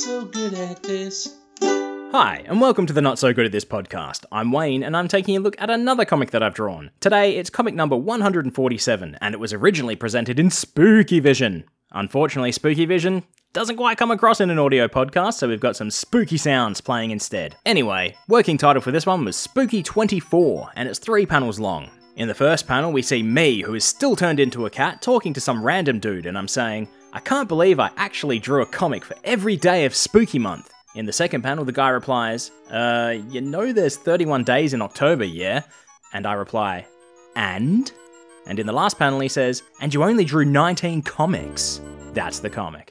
so good at this. Hi, and welcome to the Not So Good at This podcast. I'm Wayne, and I'm taking a look at another comic that I've drawn. Today, it's comic number 147, and it was originally presented in Spooky Vision. Unfortunately, Spooky Vision doesn't quite come across in an audio podcast, so we've got some spooky sounds playing instead. Anyway, working title for this one was Spooky 24, and it's 3 panels long. In the first panel, we see me, who is still turned into a cat, talking to some random dude, and I'm saying, I can't believe I actually drew a comic for every day of Spooky Month. In the second panel, the guy replies, you know there's 31 days in October, yeah? And I reply, and? And in the last panel, he says, and you only drew 19 comics. That's the comic.